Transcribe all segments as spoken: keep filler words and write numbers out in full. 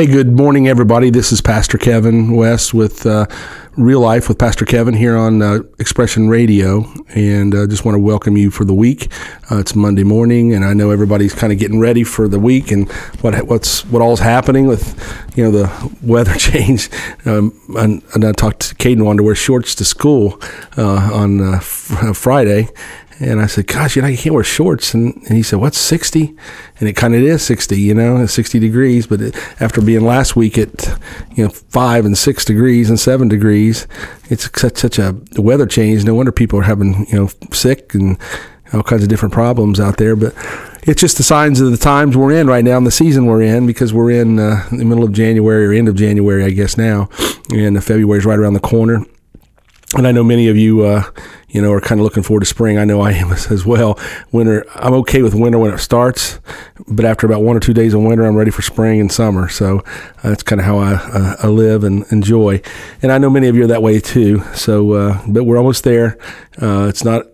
Hey, good morning, everybody. This is Pastor Kevin West with uh, Real Life with Pastor Kevin here on uh, Expression Radio, and I uh, just want to welcome you for the week. Uh, it's Monday morning, and I know everybody's kind of getting ready for the week and what what's what all's happening with, you know, the weather change. Um, and, and I talked to Caden, wanted to wear shorts to school uh, on uh, f- Friday. And I said, gosh, you know, you can't wear shorts. And, and he said, what's sixty? And it kind of is sixty, you know, it's sixty degrees. But it, after being last week at, you know, five and six degrees and seven degrees, it's such, such a weather change. No wonder people are having, you know, sick and all kinds of different problems out there. But it's just the signs of the times we're in right now and the season we're in, because we're in uh, the middle of January or end of January, I guess, now. And February's right around the corner. And I know many of you, uh, you know, are kind of looking forward to spring. I know I am as well. Winter, I'm okay with winter when it starts, but after about one or two days of winter, I'm ready for spring and summer. So uh, that's kind of how I, uh, I live and enjoy. And I know many of you are that way too. So, uh, but we're almost there. Uh, it's not.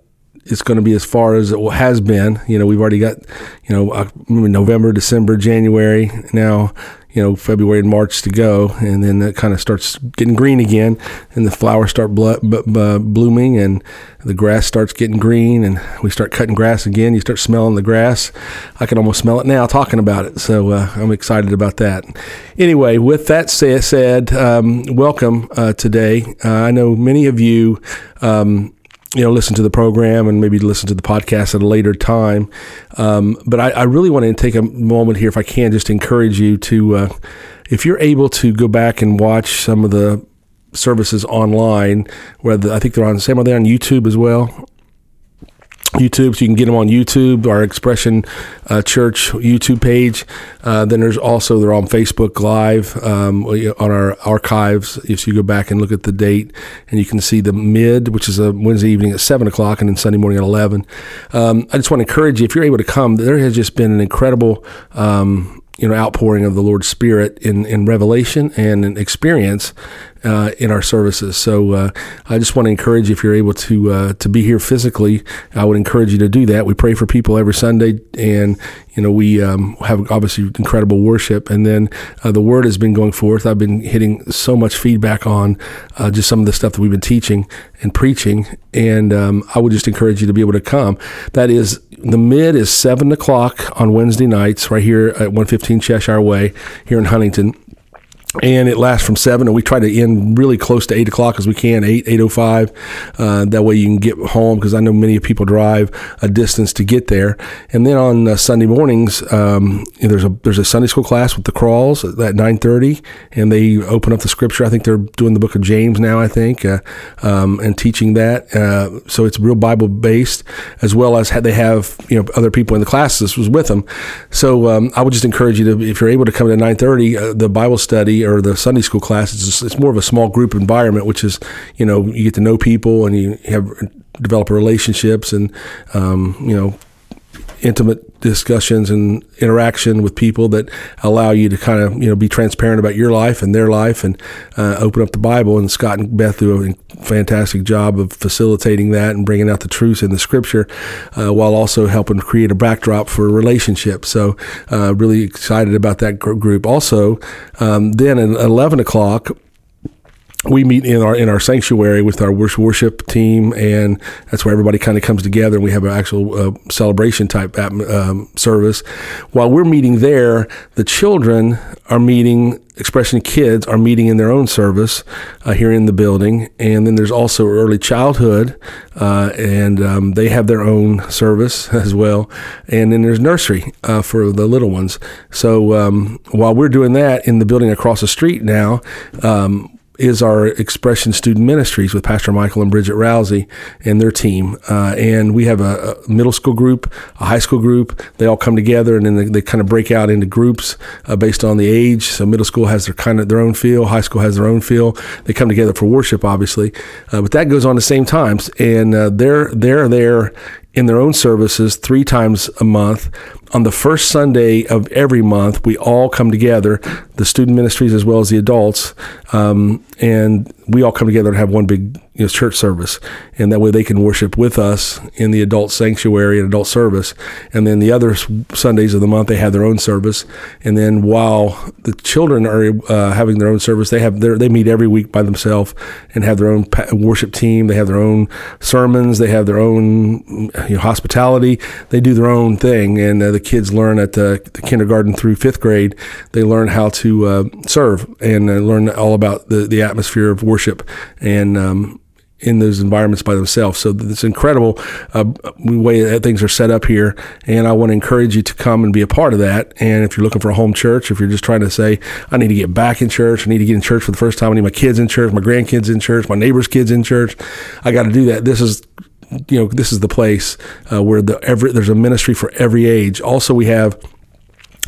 It's going to be as far as it has been. You know, we've already got, you know, uh, November, December, January. Now, you know, February and March to go, and then that kind of starts getting green again, and the flowers start blo- b- b- blooming, and the grass starts getting green, and we start cutting grass again. You start smelling the grass. I can almost smell it now talking about it, so uh, I'm excited about that. Anyway, with that say- said, um, welcome uh, today. Uh, I know many of you um you know, listen to the program and maybe listen to the podcast at a later time. Um, but I, I really want to take a moment here, if I can, just encourage you to, uh, if you're able to go back and watch some of the services online, whether I think they're on, Sam, are they on YouTube as well? YouTube, so you can get them on YouTube, our Expression uh, Church YouTube page. Uh, then there's also, they're on Facebook Live um, on our archives. If you go back and look at the date, and you can see the mid, which is a Wednesday evening at seven o'clock, and then Sunday morning at eleven. Um, I just want to encourage you, if you're able to come, there has just been an incredible um you know, outpouring of the Lord's Spirit in, in revelation and in experience uh, in our services. So uh, I just want to encourage you, if you're able to uh, to be here physically, I would encourage you to do that. We pray for people every Sunday, and, you know, we um, have obviously incredible worship. And then uh, the word has been going forth. I've been hitting so much feedback on uh, just some of the stuff that we've been teaching and preaching. And um, I would just encourage you to be able to come. That is, the mid is seven o'clock on Wednesday nights right here at one fifteen Cheshire Way here in Huntington. And it lasts from seven, and we try to end really close to eight o'clock as we can, eight, eight oh five. Uh, that way you can get home, because I know many people drive a distance to get there. And then on uh, Sunday mornings, um, there's a there's a Sunday school class with the Crawls at nine thirty, and they open up the scripture. I think they're doing the book of James now, I think, uh, um, and teaching that. Uh, so it's real Bible-based, as well as they have, you know, other people in the classes was with them. So um, I would just encourage you to, if you're able to come to nine thirty, uh, the Bible study or the Sunday school class, it's, just, it's more of a small group environment, which is, you know, you get to know people and you have develop relationships and, um, you know, intimate discussions and interaction with people that allow you to kind of, you know, be transparent about your life and their life and uh, open up the Bible. And Scott and Beth do a fantastic job of facilitating that and bringing out the truth in the scripture uh, while also helping create a backdrop for a relationship. So uh, really excited about that group. Also, um, then at eleven o'clock, we meet in our in our sanctuary with our worship team, and that's where everybody kind of comes together, and we have an actual uh, celebration type um, service. While we're meeting there, the children are meeting, Expression Kids are meeting in their own service uh, here in the building. And then there's also early childhood, uh, and um, they have their own service as well. And then there's nursery uh, for the little ones. So um, while we're doing that in the building across the street now, um, is our Expression Student Ministries with Pastor Michael and Bridget Rousey and their team. Uh, and we have a, a middle school group, a high school group. They all come together, and then they, they kind of break out into groups uh, based on the age. So middle school has their kind of their own feel. High school has their own feel. They come together for worship, obviously. Uh, but that goes on the same times. And uh, they're, they're there in their own services three times a month. on the first Sunday of every month, we all come together, the student ministries as well as the adults, um, and we all come together and have one big you know, church service. And that way they can worship with us in the adult sanctuary and adult service. And then the other Sundays of the month, they have their own service. And then while the children are uh, having their own service, they have their, they meet every week by themselves and have their own worship team. They have their own sermons. They have their own you know, hospitality. They do their own thing. And uh, the kids learn at the, the kindergarten through fifth grade, they learn how to uh, serve and uh, learn all about the, the atmosphere of worship and um, in those environments by themselves. So it's incredible uh, the way that things are set up here. And I want to encourage you to come and be a part of that. And if you're looking for a home church, if you're just trying to say, I need to get back in church, I need to get in church for the first time, I need my kids in church, my grandkids in church, my neighbor's kids in church, I got to do that. This is you know, this is the place uh, where the every, there's a ministry for every age. Also, we have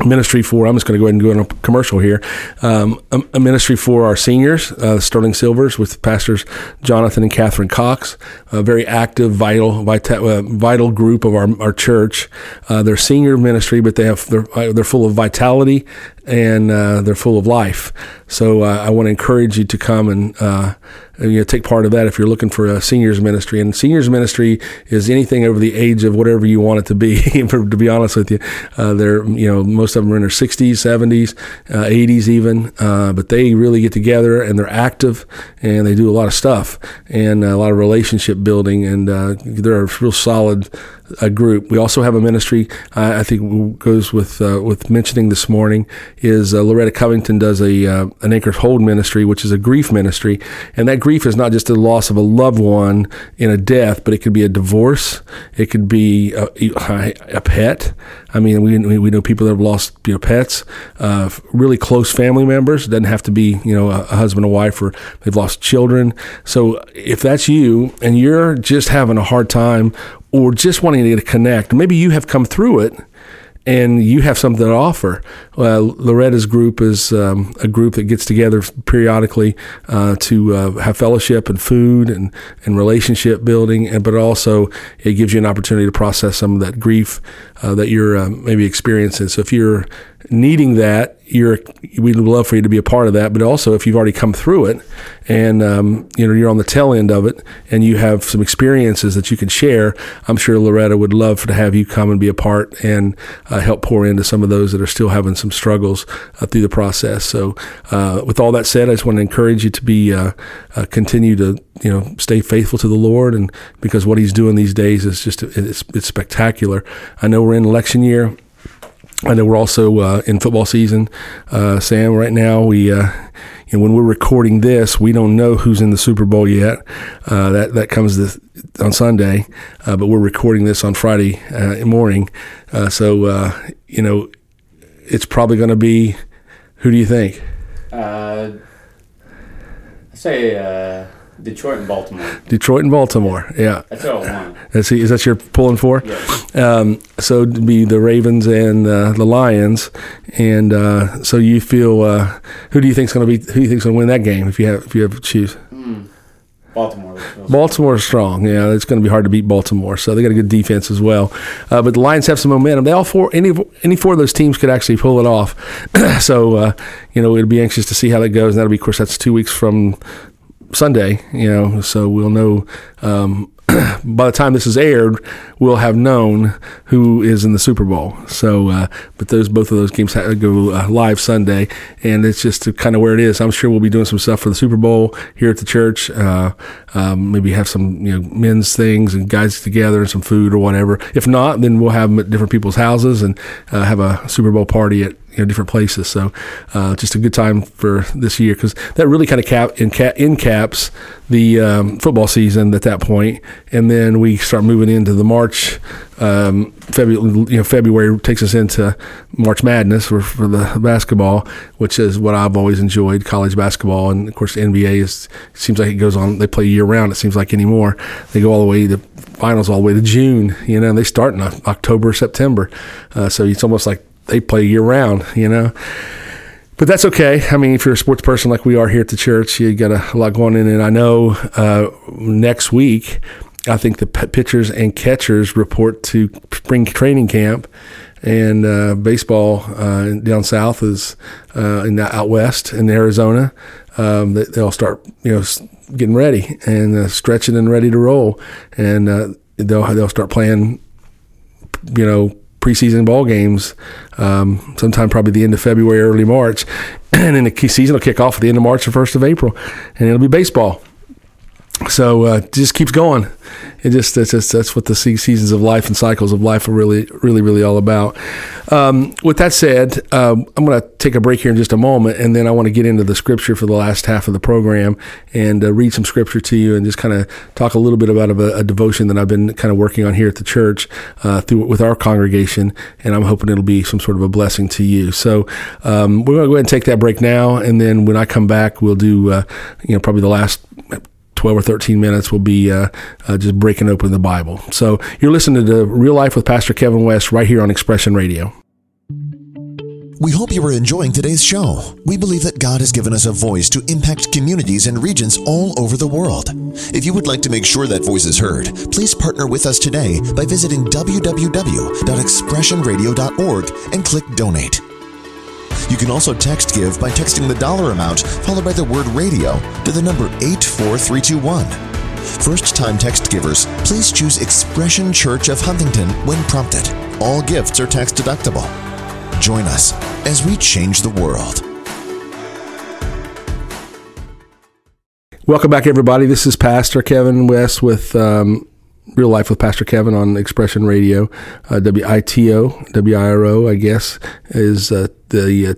ministry for, I'm just going to go ahead and go on a commercial here, um, a, a ministry for our seniors, uh, Sterling Silvers with pastors Jonathan and Catherine Cox, a very active, vital, vital, uh, vital group of our, our church. Uh, they're senior ministry, but they have, they're, uh, they're full of vitality and uh, they're full of life. So uh, I want to encourage you to come and, uh, and you know, take part of that if you're looking for a seniors ministry. And seniors ministry is anything over the age of whatever you want it to be, to be honest with you. Uh, they're, you know, most of them are in their sixties, seventies, eighties even, uh, but they really get together and they're active and they do a lot of stuff and a lot of relationship building, and uh, they're a real solid a group. We also have a ministry, uh, I think goes with uh, with mentioning this morning, is uh, Loretta Covington does a uh, an Anchor Hold ministry, which is a grief ministry. And that grief is not just the loss of a loved one in a death, but it could be a divorce. It could be a, a pet. I mean, we we know people that have lost you know, pets, uh, really close family members. It doesn't have to be you know a, a husband or wife, or they've lost children. So if that's you and you're just having a hard time or just wanting to connect, maybe you have come through it and you have something to offer. Uh, Loretta's group is um, a group that gets together periodically uh, to uh, have fellowship and food and, and relationship building, and but also it gives you an opportunity to process some of that grief uh, that you're uh, maybe experiencing. So if you're needing that, you're, we'd love for you to be a part of that. But also, if you've already come through it and um, you know, you're on the tail end of it and you have some experiences that you can share, I'm sure Loretta would love to have you come and be a part and uh, help pour into some of those that are still having some struggles uh, through the process. So uh, with all that said, I just want to encourage you to be uh, uh, continue to you know stay faithful to the Lord, and because what he's doing these days is just it's, it's spectacular. I know we're in election year. I know we're also uh, in football season, uh, Sam. Right now, we uh, you know, when we're recording this, we don't know who's in the Super Bowl yet. Uh, that that comes this, on Sunday, uh, but we're recording this on Friday uh, morning. Uh, so uh, you know, it's probably going to be. Who do you think? Uh, I say uh, Detroit and Baltimore. Detroit and Baltimore. Yeah, that's all I want. Is, he, is that you're pulling for? Yes. Um, so it'd be the Ravens and uh, the Lions, and uh, so you feel. Uh, who do you think's going to be? Who do you think's going to win that game? If you have, if you have to choose. Mm. Baltimore. Baltimore's strong. Yeah, it's going to be hard to beat Baltimore. So they got a good defense as well. Uh, but the Lions have some momentum. They all four, any any four of those teams could actually pull it off. so uh, you know, we'd be anxious to see how that goes. And that'll be, of course, that's two weeks from Sunday. You know, so we'll know. Um, by the time this is aired, we'll have known who is in the Super Bowl. So, uh, but those both of those games go uh, live Sunday, and it's just kind of where it is. I'm sure we'll be doing some stuff for the Super Bowl here at the church. Uh, um, maybe have some you know men's things and guys together and some food or whatever. If not, then we'll have them at different people's houses and uh, have a Super Bowl party at you know different places. So, uh, just a good time for this year, because that really kind of cap enca- encaps the um, football season at that point. And then we start moving into the March. Um, February, you know, February takes us into March Madness for, for the basketball, which is what I've always enjoyed, college basketball. And, of course, the N B A is, seems like it goes on. They play year-round, it seems like, anymore. They go all the way, the finals all the way to June. You know, and they start in October, September. Uh, so it's almost like they play year-round, you know. But that's okay. I mean, if you're a sports person like we are here at the church, you got a lot going in. And I know uh, next week, I think the p- pitchers and catchers report to spring training camp. and uh, baseball uh, down south is uh, in the, out west in Arizona. Um, they, they'll start, you know, getting ready and uh, stretching and ready to roll, and uh, they'll they'll start playing, you know, preseason ball games um, sometime probably the end of February, early March, and then the season will kick off at the end of March or first of April, and it'll be baseball. So uh, it just keeps going. It just that's just that's what the seasons of life and cycles of life are really, really, really all about. Um, with that said, um, I'm going to take a break here in just a moment, and then I want to get into the scripture for the last half of the program and uh, read some scripture to you, and just kind of talk a little bit about a, a devotion that I've been kind of working on here at the church uh, through with our congregation, and I'm hoping it'll be some sort of a blessing to you. So um, we're going to go ahead and take that break now, and then when I come back, we'll do uh, you know probably the last twelve or thirteen minutes will be uh, uh, just breaking open the Bible. So you're listening to Real Life with Pastor Kevin West right here on Expression Radio. We hope you are enjoying today's show. We believe that God has given us a voice to impact communities and regions all over the world. If you would like to make sure that voice is heard, please partner with us today by visiting w w w dot expression radio dot org and click Donate. You can also text give by texting the dollar amount followed by the word radio to the number eight four three two one. First-time text givers, please choose Expression Church of Huntington when prompted. All gifts are tax deductible. Join us as we change the world. Welcome back, everybody. This is Pastor Kevin West with um, Real Life with Pastor Kevin on Expression Radio, uh, W I T O, W I R O, I guess, is uh, the uh,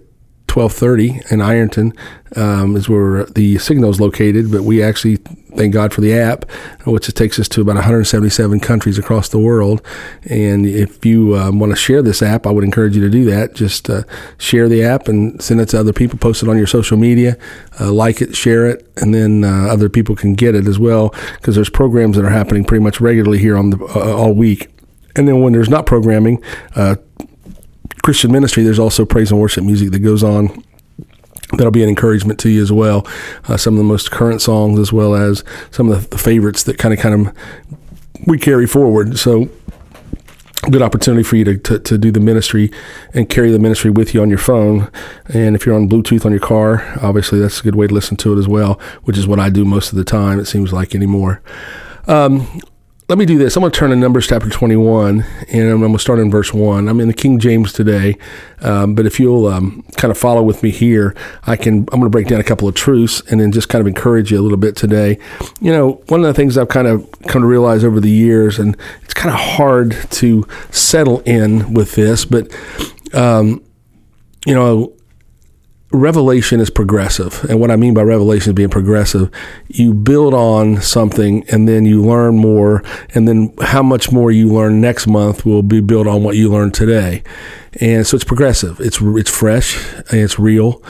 twelve thirty in Ironton um, is where the signal is located, but we actually thank God for the app, which takes us to about one hundred seventy-seven countries across the world. And if you um, want to share this app, I would encourage you to do that. Just uh, share the app and send it to other people, post it on your social media, uh, like it, share it, and then uh, other people can get it as well, because there's programs that are happening pretty much regularly here on the uh, all week. And then when there's not programming, uh, Christian ministry, there's also praise and worship music that goes on. That'll be an encouragement to you as well. Uh, some of the most current songs, as well as some of the, the favorites that kind of, kind of we carry forward. So, good opportunity for you to, to to do the ministry and carry the ministry with you on your phone. And if you're on Bluetooth on your car, obviously that's a good way to listen to it as well, which is what I do most of the time. It seems like anymore. Um, Let me do this. I'm going to turn to Numbers chapter twenty-one, and I'm going to start in verse one. I'm in the King James today, um, but if you'll um, kind of follow with me here, I can. I'm going to break down a couple of truths and then just kind of encourage you a little bit today. You know, one of the things I've kind of come to realize over the years, and it's kind of hard to settle in with this, but um, you know, revelation is progressive. And what I mean by revelation is being progressive. You build on something and then you learn more. And then how much more you learn next month will be built on what you learned today. And so it's progressive. It's, it's fresh and it's real.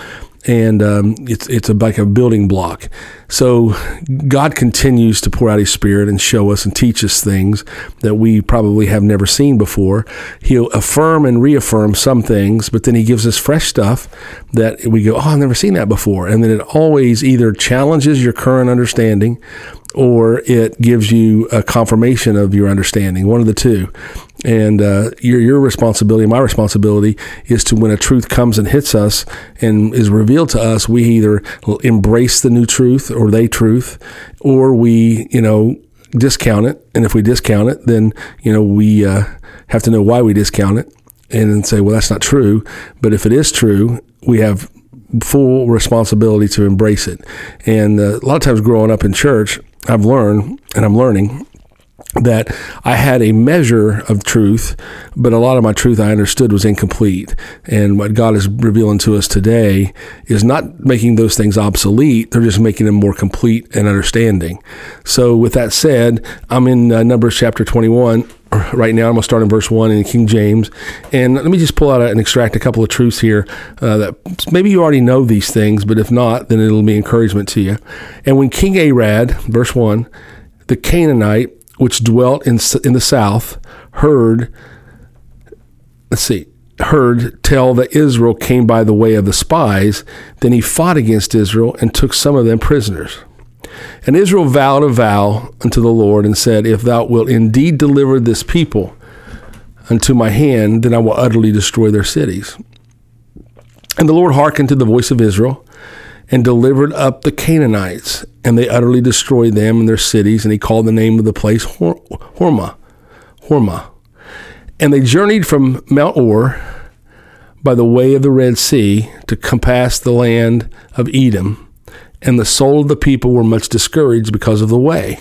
And um, it's it's a, like a building block. So God continues to pour out His Spirit and show us and teach us things that we probably have never seen before. He'll affirm and reaffirm some things, but then He gives us fresh stuff that we go, oh, I've never seen that before. And then it always either challenges your current understanding or it gives you a confirmation of your understanding, one of the two. And uh, your your responsibility, my responsibility, is to, when a truth comes and hits us and is revealed to us, we either embrace the new truth or they truth, or we, you know, discount it. And if we discount it, then, you know, we uh, have to know why we discount it and then say, well, that's not true. But if it is true, we have full responsibility to embrace it. And uh, a lot of times growing up in church, I've learned, and I'm learning, that I had a measure of truth, but a lot of my truth I understood was incomplete. And what God is revealing to us today is not making those things obsolete. They're just making them more complete and understanding. So with that said, I'm in uh, Numbers chapter twenty-one. Right now, I'm going to start in verse one in King James. And let me just pull out and extract a couple of truths here uh, that maybe you already know these things, but if not, then it'll be encouragement to you. And when King Arad, verse one, the Canaanite, which dwelt in in the south, heard, let's see, heard tell that Israel came by the way of the spies, then he fought against Israel and took some of them prisoners. And Israel vowed a vow unto the Lord and said, if thou wilt indeed deliver this people, unto my hand, then I will utterly destroy their cities. And the Lord hearkened to the voice of Israel, and delivered up the Canaanites, and they utterly destroyed them and their cities, and he called the name of the place Hor- Hormah. Hormah. And they journeyed from Mount Or by the way of the Red Sea to compass the land of Edom, and the soul of the people were much discouraged because of the way.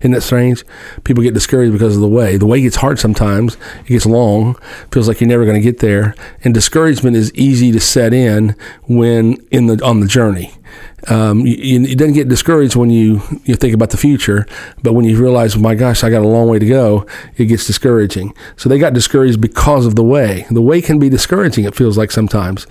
Isn't that strange? People get discouraged because of the way. The way gets hard sometimes. It gets long. Feels like you're never going to get there. And discouragement is easy to set in when in the on the journey. Um, you, you don't get discouraged when you, you think about the future, but when you realize, my gosh, I got a long way to go, it gets discouraging. So they got discouraged because of the way. The way can be discouraging, it feels like sometimes,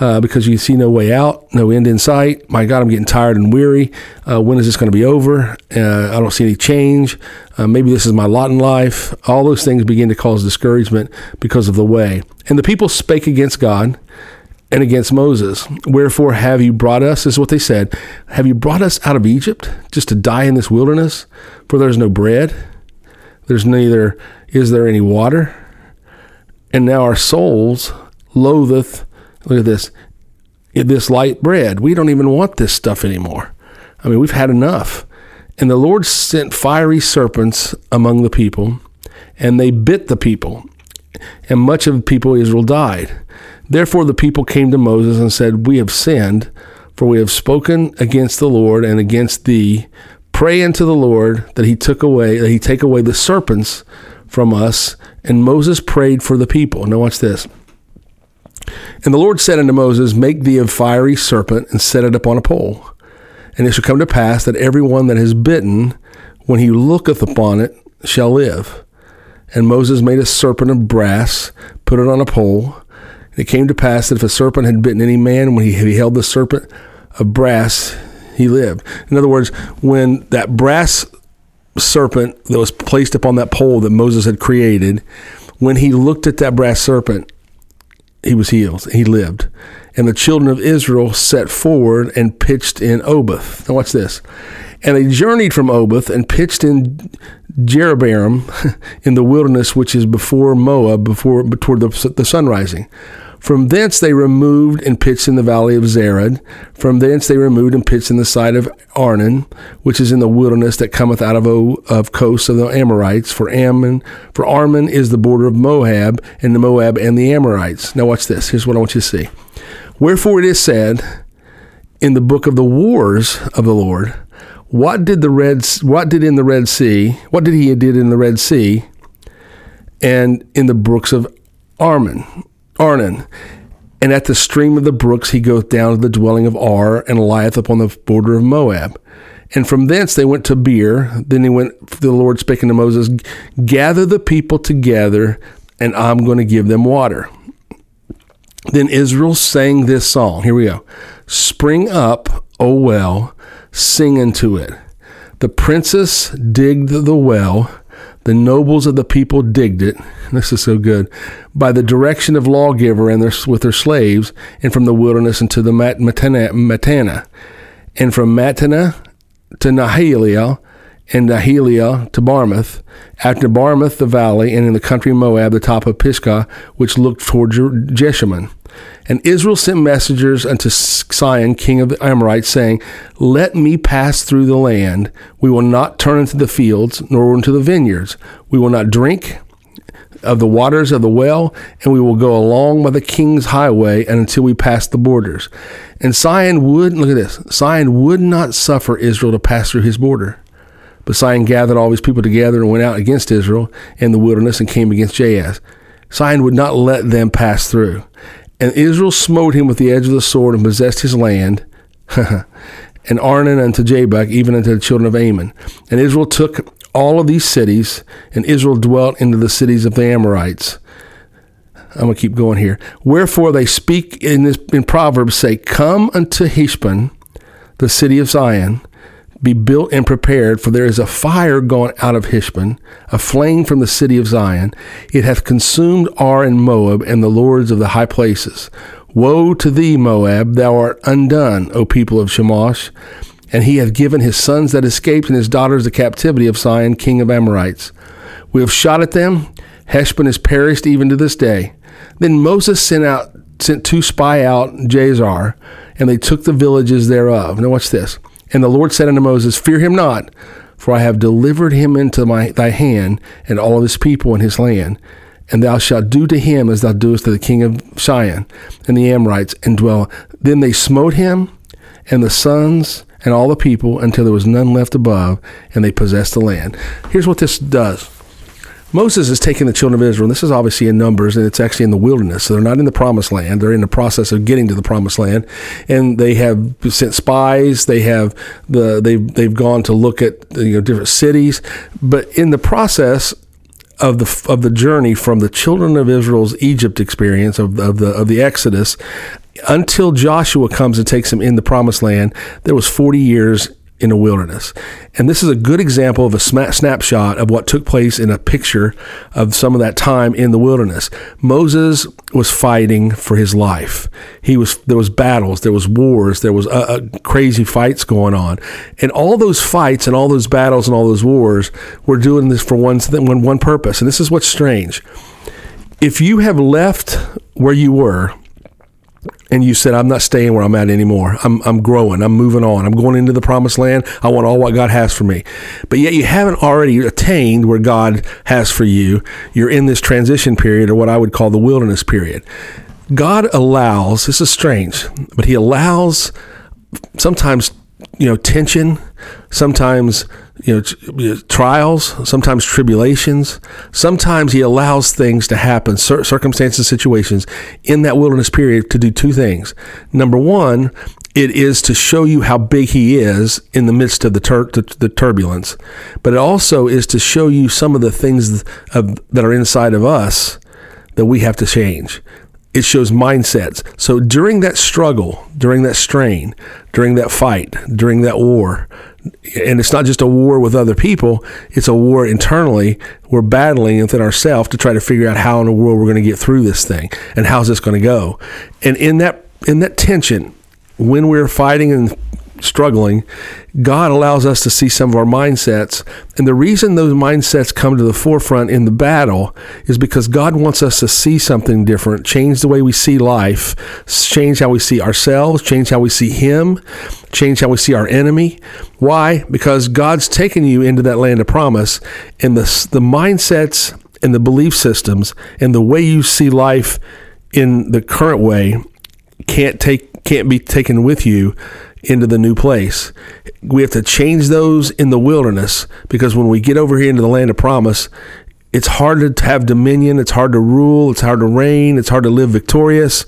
uh, because you see no way out, no end in sight. My God, I'm getting tired and weary. Uh, when is this going to be over? Uh, I don't see any change. Uh, maybe this is my lot in life. All those things begin to cause discouragement because of the way. And the people spake against God and against Moses. Wherefore have you brought us, this is what they said, have you brought us out of Egypt just to die in this wilderness? For there's no bread, there's neither, is there any water? And now our souls loatheth, look at this, this light bread. We don't even want this stuff anymore. I mean, we've had enough. And the Lord sent fiery serpents among the people, and they bit the people, and much of the people of Israel died. Therefore the people came to Moses and said, we have sinned, for we have spoken against the Lord and against thee. Pray unto the Lord that he took away, that he take away the serpents from us. And Moses prayed for the people. Now watch this. And the Lord said unto Moses, make thee a fiery serpent and set it upon a pole. And it shall come to pass that every one that is bitten, when he looketh upon it, shall live. And Moses made a serpent of brass, put it on a pole. It came to pass that if a serpent had bitten any man, when he beheld the serpent of brass, he lived. In other words, when that brass serpent that was placed upon that pole that Moses had created, when he looked at that brass serpent, he was healed. He lived. And the children of Israel set forward and pitched in Oboth. Now watch this. And they journeyed from Oboth and pitched in Jerobarim in the wilderness, which is before Moab, before toward the, the sun rising. From thence they removed and pitched in the valley of Zered. From thence they removed and pitched in the side of Arnon, which is in the wilderness that cometh out of o, of coasts of the Amorites. For Ammon, for Arnon is the border of Moab, and the Moab and the Amorites. Now watch this. Here's what I want you to see. Wherefore it is said in the book of the wars of the Lord, what did the Red? What did in the Red Sea? What did he did in the Red Sea, and in the brooks of Arnon? Arnon. And at the stream of the brooks he goeth down to the dwelling of Ar, and lieth upon the border of Moab. And from thence they went to Beer. Then they went, the Lord spake unto Moses, gather the people together, and I'm going to give them water. Then Israel sang this song. Here we go. Spring up, O well, sing unto it. The princess digged the well. The nobles of the people digged it. This is so good. By the direction of lawgiver and their, with their slaves, and from the wilderness unto the Mat- Matanah, Matanah, and from Matanah to Nahaliah, and Nahaliah to Barmouth. After Barmouth, the valley, and in the country of Moab, the top of Pisgah, which looked toward Jeshimon. And Israel sent messengers unto Sion, king of the Amorites, saying, let me pass through the land. We will not turn into the fields, nor into the vineyards. We will not drink of the waters of the well, and we will go along by the king's highway, and until we pass the borders. And Sion would, look at this, Sion would not suffer Israel to pass through his border. But Sion gathered all his people together and went out against Israel in the wilderness and came against Jaaz. Sion would not let them pass through. And Israel smote him with the edge of the sword and possessed his land, and Arnon unto Jabbok, even unto the children of Ammon. And Israel took all of these cities, and Israel dwelt into the cities of the Amorites. I'm going to keep going here. Wherefore they speak in this in Proverbs, say, come unto Heshbon, the city of Sion, be built and prepared, for there is a fire gone out of Heshbon, a flame from the city of Zion. It hath consumed Ar and Moab, and the lords of the high places. Woe to thee, Moab, thou art undone, O people of Chemosh. And he hath given his sons that escaped, and his daughters the captivity of Sion, king of Amorites. We have shot at them, Heshbon has perished even to this day. Then Moses sent out sent two spy out Jazer, and they took the villages thereof. Now watch this. And the Lord said unto Moses, Fear him not, for I have delivered him into my, thy hand, and all of his people in his land. And thou shalt do to him as thou doest to the king of Sion and the Amorites, and dwell. Then they smote him, and the sons, and all the people, until there was none left above, and they possessed the land. Here's what this does. Moses is taking the children of Israel, and this is obviously in Numbers, and it's actually in the wilderness, so they're not in the promised land. They're in the process of getting to the promised land, and they have sent spies. They have the they've they've gone to look at you know different cities, but in the process of the of the journey from the children of Israel's Egypt experience of of the of the Exodus until Joshua comes and takes them in the promised land, there was forty years. In a wilderness. And this is a good example of a snapshot of what took place in a picture of some of that time in the wilderness. Moses was fighting for his life. He was, there was battles, there was wars, there was uh, crazy fights going on. And all those fights and all those battles and all those wars were doing this for one, one, one purpose. And this is what's strange. If you have left where you were, and you said, I'm not staying where I'm at anymore. I'm I'm growing. I'm moving on. I'm going into the promised land. I want all what God has for me. But yet you haven't already attained where God has for you. You're in this transition period, or what I would call the wilderness period. God allows, this is strange, but he allows sometimes, you know, tension, sometimes, you know, trials, sometimes tribulations. Sometimes he allows things to happen, circumstances, situations in that wilderness period to do two things. Number one, it is to show you how big he is in the midst of the, tur- the turbulence, but it also is to show you some of the things of, that are inside of us that we have to change. It shows mindsets. So during that struggle, during that strain, during that fight, during that war, and it's not just a war with other people, it's a war internally. We're battling within ourselves to try to figure out how in the world we're going to get through this thing and how's this going to go. And in that in that tension, when we're fighting and struggling, God allows us to see some of our mindsets. And the reason those mindsets come to the forefront in the battle is because God wants us to see something different, change the way we see life, change how we see ourselves, change how we see him, change how we see our enemy. Why? Because God's taken you into that land of promise, and the, the mindsets and the belief systems and the way you see life in the current way can't take can't be taken with you into the new place. We have to change those in the wilderness, because when we get over here into the land of promise, it's hard to have dominion, it's hard to rule, it's hard to reign, it's hard to live victorious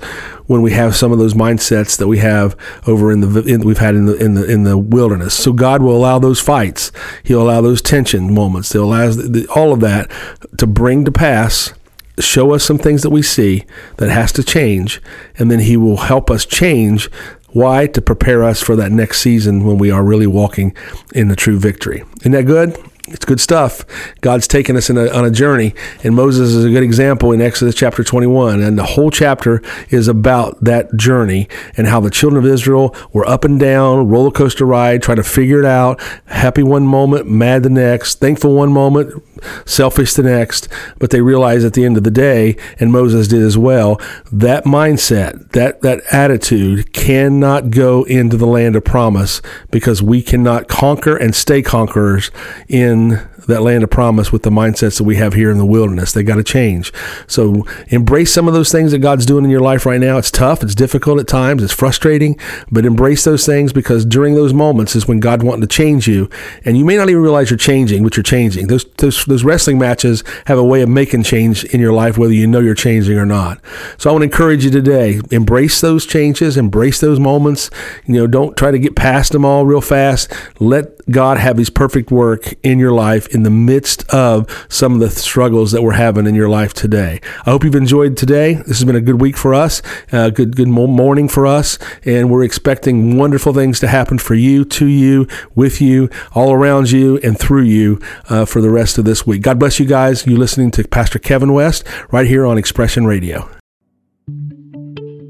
when we have some of those mindsets that we have over in the in, we've had in the in the in the wilderness. So God will allow those fights, he'll allow those tension moments, he'll allow the, all of that to bring to pass, show us some things that we see that has to change, and then he will help us change. Why? To prepare us for that next season when we are really walking in the true victory. Isn't that good? It's good stuff. God's taken us in a, on a journey, and Moses is a good example in Exodus chapter twenty-one, and the whole chapter is about that journey and how the children of Israel were up and down, roller coaster ride, trying to figure it out, happy one moment, mad the next, thankful one moment, selfish the next, but they realized at the end of the day, and Moses did as well, that mindset, that, that attitude cannot go into the land of promise, because we cannot conquer and stay conquerors in that land of promise with the mindsets that we have here in the wilderness. They got to change. So embrace some of those things that God's doing in your life right now. It's tough. It's difficult at times. It's frustrating, but embrace those things, because during those moments is when God wants to change you. And you may not even realize you're changing, but you're changing. Those, those, those wrestling matches have a way of making change in your life, whether you know you're changing or not. So I want to encourage you today, embrace those changes, embrace those moments. You know, don't try to get past them all real fast. Let God have his perfect work in your life in the midst of some of the struggles that we're having in your life today. I hope you've enjoyed today. This has been a good week for us, a good, good morning for us, and we're expecting wonderful things to happen for you, to you, with you, all around you, and through you uh, for the rest of this week. God bless you guys. You're listening to Pastor Kevin West right here on Expression Radio.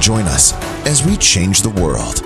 Join us as we change the world.